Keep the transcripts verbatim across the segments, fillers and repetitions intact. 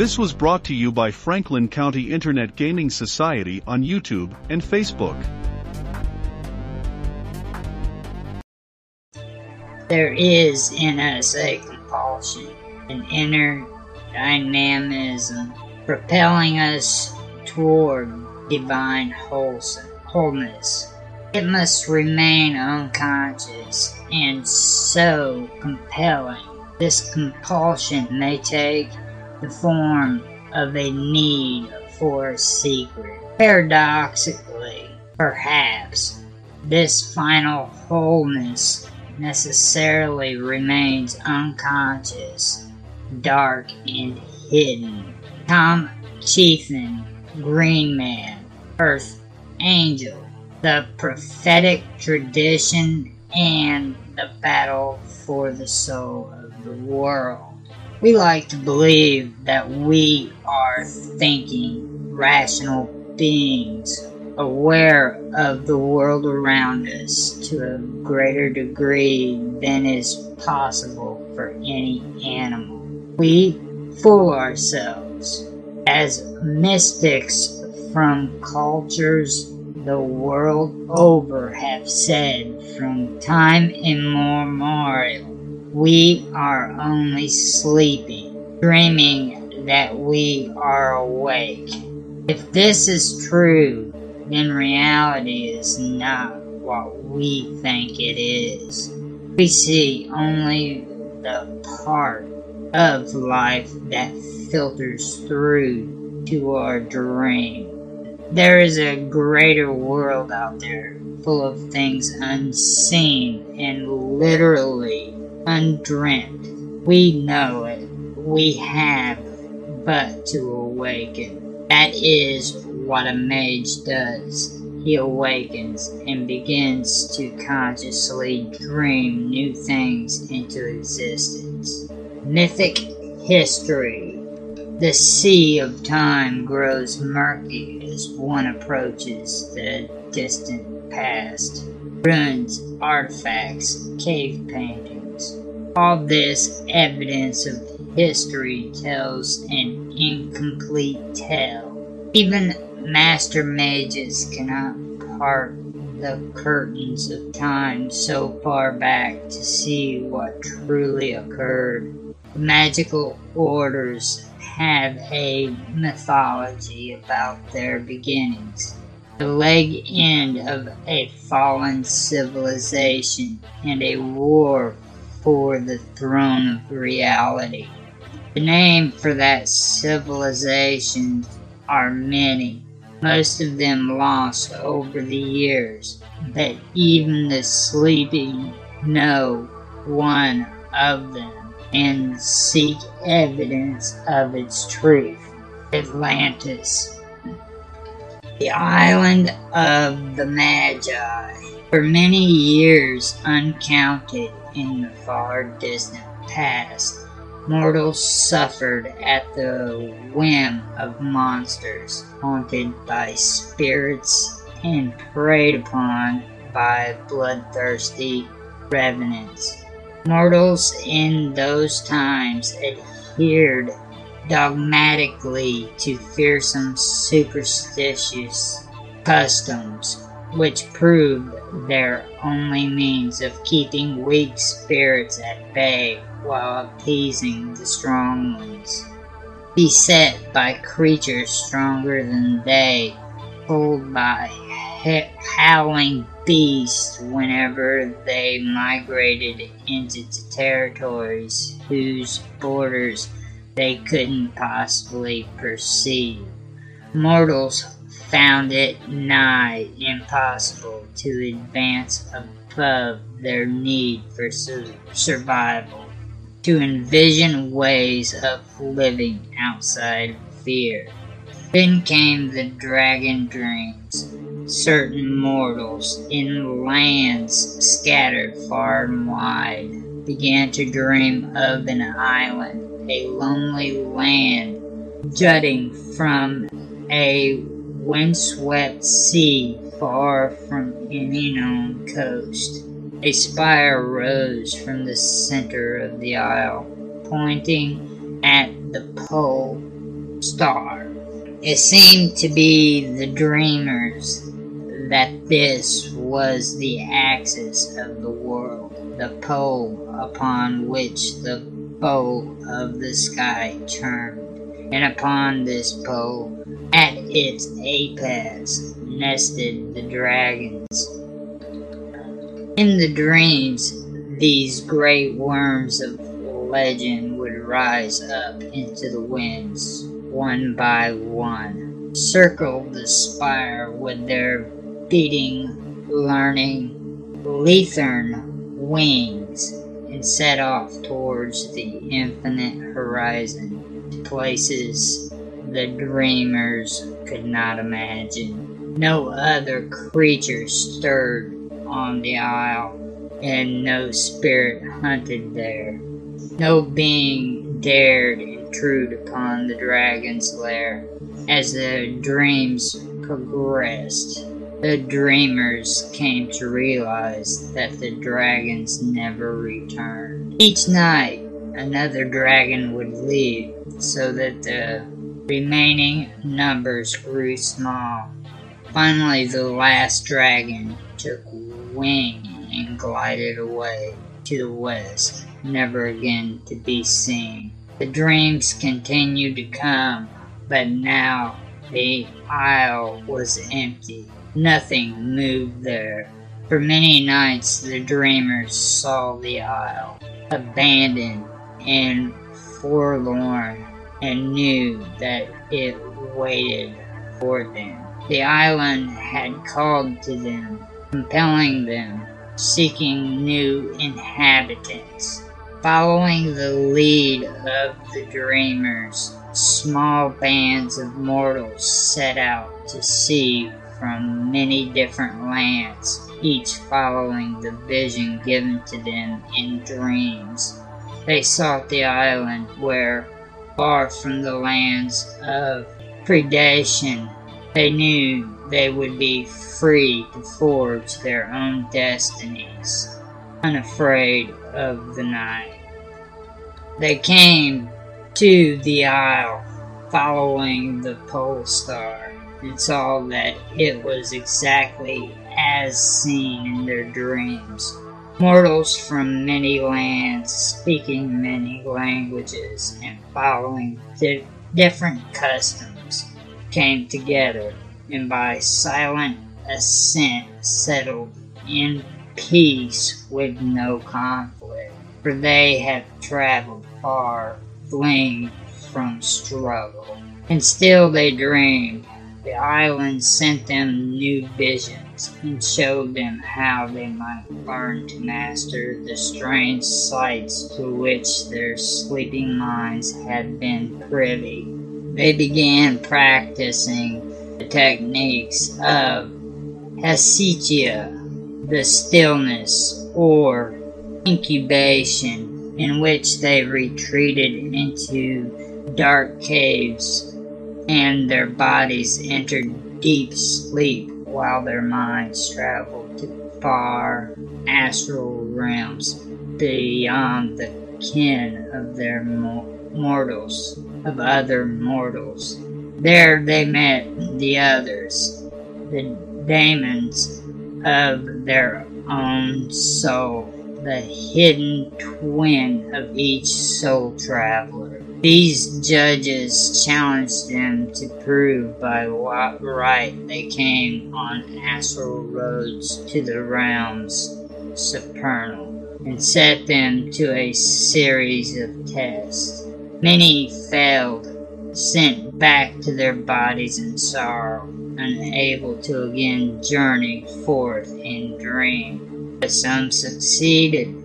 This was brought to you by Franklin County Internet Gaming Society on YouTube and Facebook. There is N S A compulsion, an inner dynamism propelling us toward divine wholeness. It must remain unconscious and so compelling. This compulsion may take the form of a need for a secret. Paradoxically, perhaps, this final wholeness necessarily remains unconscious, dark and hidden. Tom Cheetham, Green Man, Earth Angel, the prophetic tradition, and the battle for the soul of the world. We like to believe that we are thinking, rational beings, aware of the world around us to a greater degree than is possible for any animal. We fool ourselves. As mystics from cultures the world over have said from time immemorial, we are only sleeping, dreaming that we are awake. If this is true, then reality is not what we think it is. We see only the part of life that filters through to our dream. There is a greater world out there, full of things unseen and literally undreamt. We know it, we have but to awaken. That is what a mage does. He awakens and begins to consciously dream new things into existence. Mythic history. The sea of time grows murky as one approaches the distant past. Ruins, artifacts, cave paintings. All this evidence of history tells an incomplete tale. Even master mages cannot part the curtains of time so far back to see what truly occurred. The magical orders have a mythology about their beginnings. The leg end of a fallen civilization and a war for the throne of reality. The name for that civilization are many, most of them lost over the years, but even the sleepy know one of them and seek evidence of its truth. Atlantis, the island of the Magi, for many years uncounted. In the far distant past, mortals suffered at the whim of monsters, haunted by spirits and preyed upon by bloodthirsty revenants. Mortals in those times adhered dogmatically to fearsome superstitious customs, which proved their only means of keeping weak spirits at bay while appeasing the strong ones. Beset by creatures stronger than they, pulled by howling beasts whenever they migrated into territories whose borders they couldn't possibly perceive. Mortals found it nigh impossible to advance above their need for su- survival, to envision ways of living outside of fear. Then came the dragon dreams. Certain mortals in lands scattered far and wide began to dream of an island, a lonely land jutting from a windswept sea far from any known coast. A spire rose from the center of the isle, pointing at the pole star. It seemed to be the dreamers that this was the axis of the world, the pole upon which the bow of the sky turned, and upon this pole, at its apex, nested the dragons. In the dreams, these great worms of legend would rise up into the winds, one by one, circle the spire with their beating, learning, lethern wings, and set off towards the infinite horizon, places the dreamers could not imagine. No other creature stirred on the isle, and no spirit hunted there. No being dared intrude upon the dragon's lair. As the dreams progressed, the dreamers came to realize that the dragons never returned. Each night, another dragon would leave, so that the remaining numbers grew small. Finally, the last dragon took wing and glided away to the west, never again to be seen. The dreams continued to come, but now the isle was empty. Nothing moved there. For many nights the dreamers saw the isle, abandoned and forlorn, and knew that it waited for them. The island had called to them, compelling them, seeking new inhabitants. Following the lead of the dreamers, small bands of mortals set out to sea from many different lands, each following the vision given to them in dreams. They sought the island where, far from the lands of predation, they knew they would be free to forge their own destinies, unafraid of the night. They came to the isle following the pole star and saw that it was exactly as seen in their dreams. Mortals from many lands, speaking many languages and following di- different customs, came together and by silent assent settled in peace with no conflict, for they have traveled far, fleeing from struggle. And still they dreamed. The island sent them new visions and showed them how they might learn to master the strange sights to which their sleeping minds had been privy. They began practicing the techniques of Hesychia, the stillness or incubation, in which they retreated into dark caves and their bodies entered deep sleep while their minds traveled to far astral realms beyond the ken of their mortals, of other mortals. There they met the others, the daemons of their own soul, the hidden twin of each soul traveler. These judges challenged them to prove by what right they came on astral roads to the realms supernal, and set them to a series of tests. Many failed, sent back to their bodies in sorrow, unable to again journey forth in dream. But some succeeded.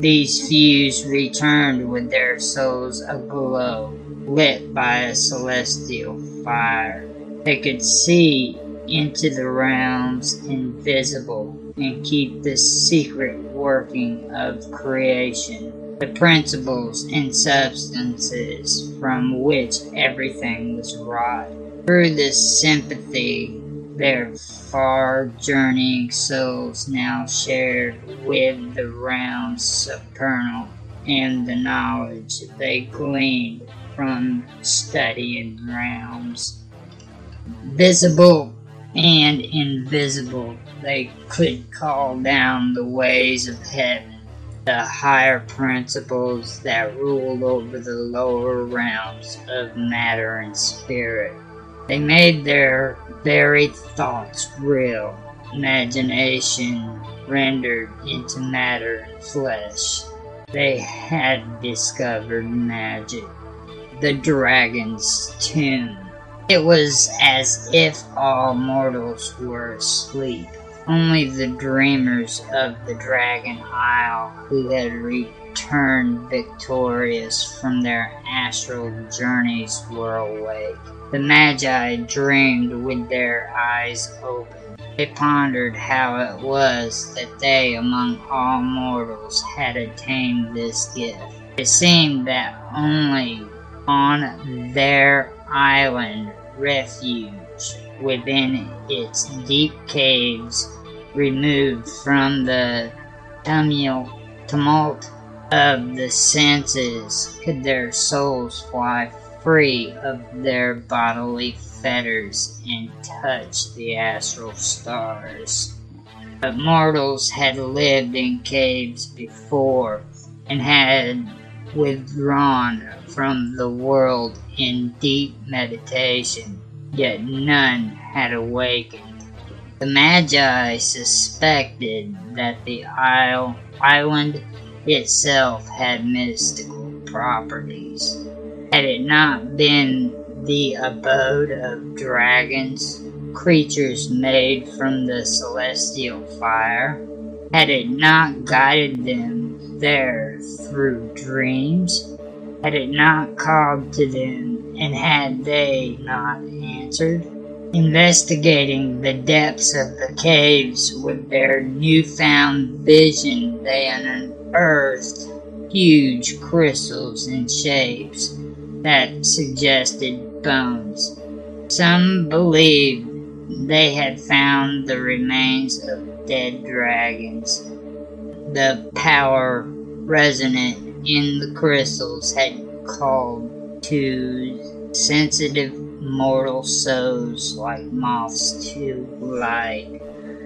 These few returned with their souls aglow, lit by a celestial fire. They could see into the realms invisible and keep the secret working of creation, the principles and substances from which everything was wrought. Through this sympathy, their far journeying souls now shared with the realms supernal and the knowledge they gleaned from studying realms. Visible and invisible, they could call down the ways of heaven, the higher principles that ruled over the lower realms of matter and spirit. They made their varied thoughts real, imagination rendered into matter and flesh. They had discovered magic, the dragon's tomb. It was as if all mortals were asleep. Only the dreamers of the Dragon Isle, who had returned victorious from their astral journeys, were awake. The Magi dreamed with their eyes open. They pondered how it was that they, among all mortals, had attained this gift. It seemed that only on their island refuge, within its deep caves, removed from the tumult of the senses, could their souls fly free of their bodily fetters and touch the astral stars. But mortals had lived in caves before and had withdrawn from the world in deep meditation, yet none had awakened. The Magi suspected that the isle, island itself had mystical properties. Had it not been the abode of dragons, creatures made from the celestial fire, had it not guided them there through dreams, had it not called to them, and had they not answered, investigating the depths of the caves with their newfound vision, they unearthed huge crystals and shapes that suggested bones. Some believed they had found the remains of dead dragons. The power resonant in the crystals had called to sensitive mortal souls like moths to light.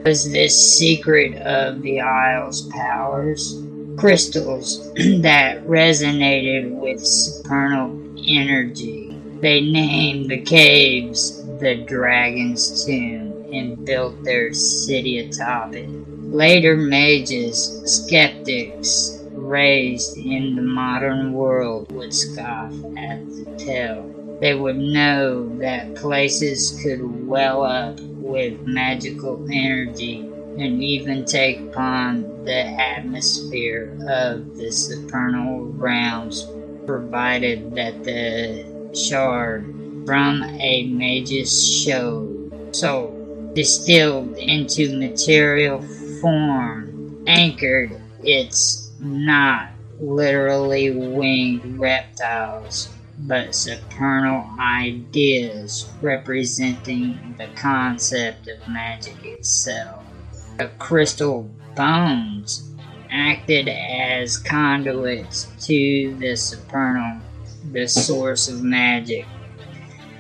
Was this secret of the isle's powers? Crystals that resonated with supernal energy. They named the caves the Dragon's Tomb and built their city atop it. Later mages, skeptics, raised in the modern world would scoff at the tale. They would know that places could well up with magical energy and even take upon the atmosphere of the supernal realms, provided that the shard from a mage's show, soul, distilled into material form, anchored its not literally winged reptiles, but supernal ideas representing the concept of magic itself. The crystal bones acted as conduits to the supernal, the source of magic.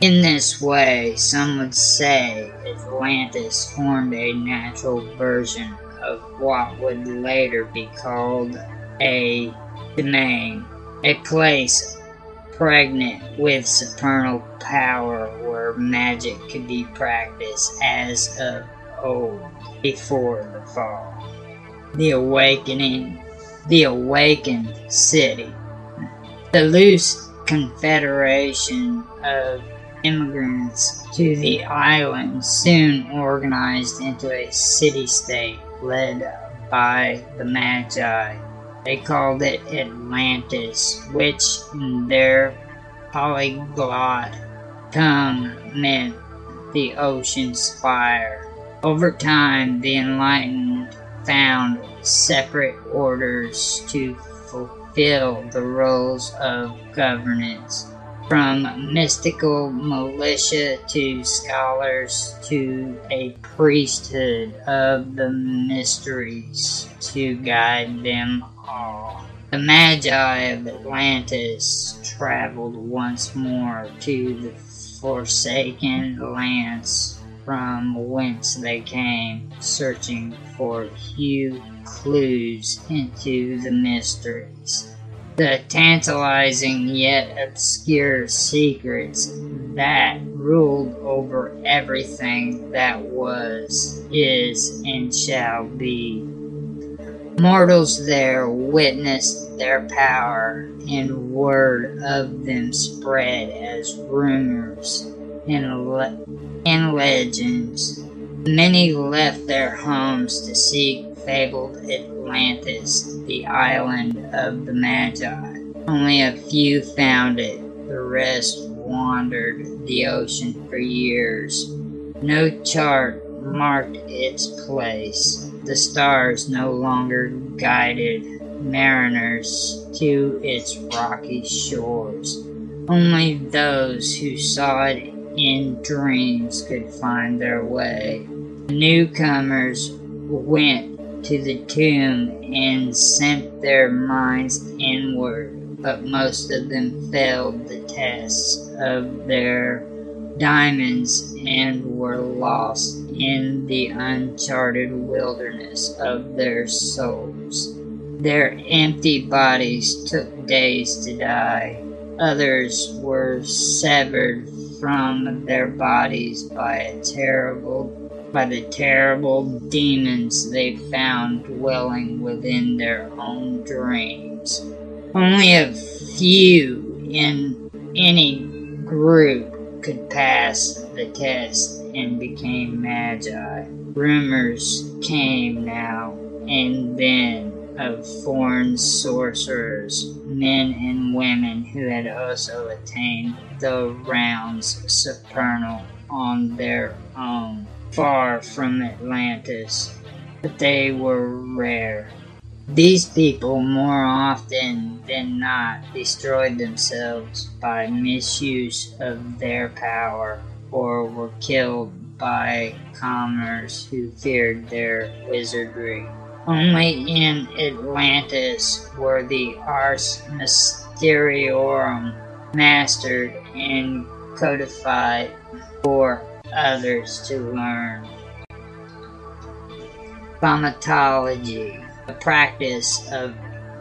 In this way, some would say Atlantis formed a natural version of what would later be called a domain, a place pregnant with supernal power where magic could be practiced as of old, before the fall. The awakening, the awakened city. The loose confederation of immigrants to the island soon organized into a city-state led by the Magi. They called it Atlantis, which in their polyglot tongue meant the ocean's fire. Over time, the enlightened found separate orders to fulfill the roles of governance, from mystical militia to scholars to a priesthood of the mysteries to guide them all. The Magi of Atlantis traveled once more to the forsaken lands from whence they came, searching for few clues into the mysteries, the tantalizing yet obscure secrets that ruled over everything that was, is, and shall be. Mortals there witnessed their power, and word of them spread as rumors and, le- and legends. Many left their homes to seek fabled Atlantis, the island of the Magi. Only a few found it, the rest wandered the ocean for years. No chart marked its place. The stars no longer guided mariners to its rocky shores. Only those who saw it in dreams could find their way. The newcomers went to the tomb and sent their minds inward, but most of them failed the tests of their diamonds and were lost in the uncharted wilderness of their souls. Their empty bodies took days to die. Others were severed from their bodies by a terrible, by the terrible demons they found dwelling within their own dreams. Only a few in any group could pass the test and became Magi. Rumors came now and then of foreign sorcerers, men and women who had also attained the realms supernal on their own, far from Atlantis, but they were rare. These people, more often than not, destroyed themselves by misuse of their power, or were killed by commoners who feared their wizardry. Only in Atlantis were the Ars Mysteriorum mastered and codified for others to learn. Thaumatology. The practice of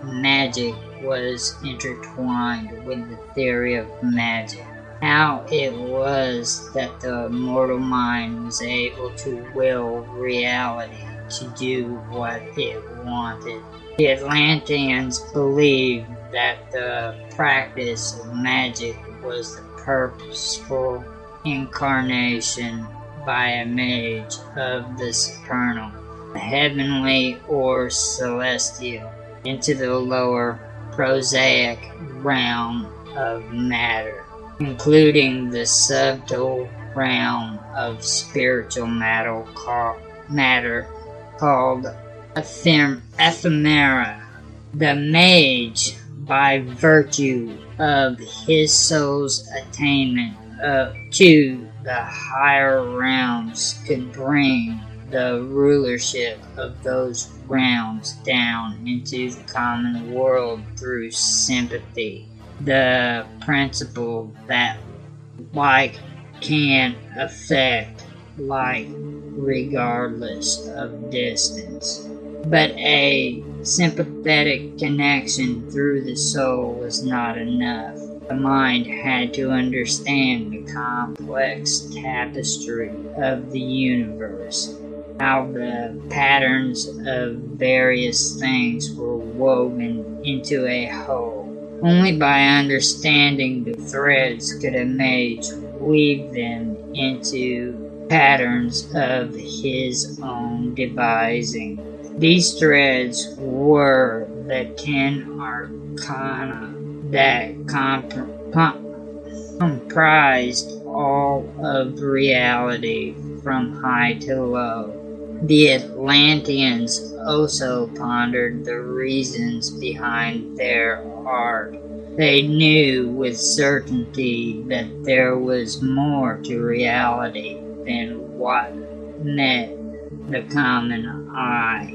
magic was intertwined with the theory of magic. How it was that the mortal mind was able to will reality to do what it wanted. The Atlanteans believed that the practice of magic was the purposeful incarnation by a mage of the supernal, heavenly or celestial, into the lower prosaic realm of matter, including the subtle realm of spiritual matter, call, matter called ephem- ephemera. The mage, by virtue of his soul's attainment uh, to the higher realms, could bring the rulership of those realms down into the common world through sympathy, the principle that like can affect like regardless of distance. But a sympathetic connection through the soul was not enough. The mind had to understand the complex tapestry of the universe, how the patterns of various things were woven into a whole. Only by understanding the threads could a mage weave them into patterns of his own devising. These threads were the ten arcana that comp- comp- comprised all of reality from high to low. The Atlanteans also pondered the reasons behind their art. They knew with certainty that there was more to reality than what met the common eye,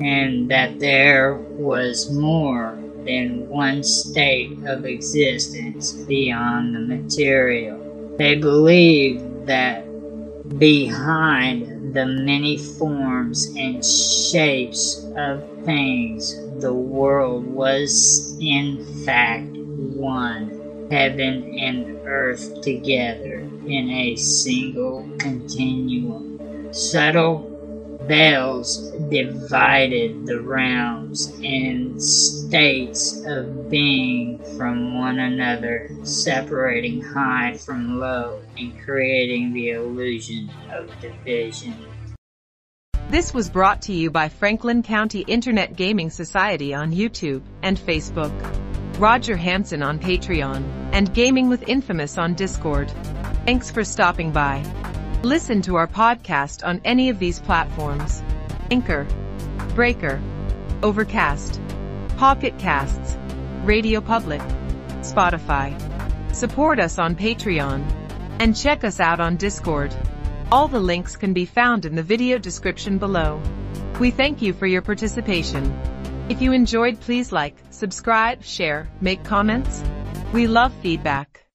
and that there was more than one state of existence beyond the material. They believe that behind the many forms and shapes of things, the world was in fact one, heaven and earth together in a single continuum. Subtle veils divided the realms and states of being from one another, separating high from low and creating the illusion of division. This was brought to you by Franklin County Internet Gaming Society on YouTube and Facebook, Roger Hansen on Patreon, and Gaming with Infamous on Discord. Thanks for stopping by. Listen to our podcast on any of these platforms: Anchor, Breaker, Overcast, Pocket Casts, Radio Public, Spotify. Support us on Patreon, and check us out on Discord. All the links can be found in the video description below. We thank you for your participation. If you enjoyed, please like, subscribe, share, make comments. We love feedback.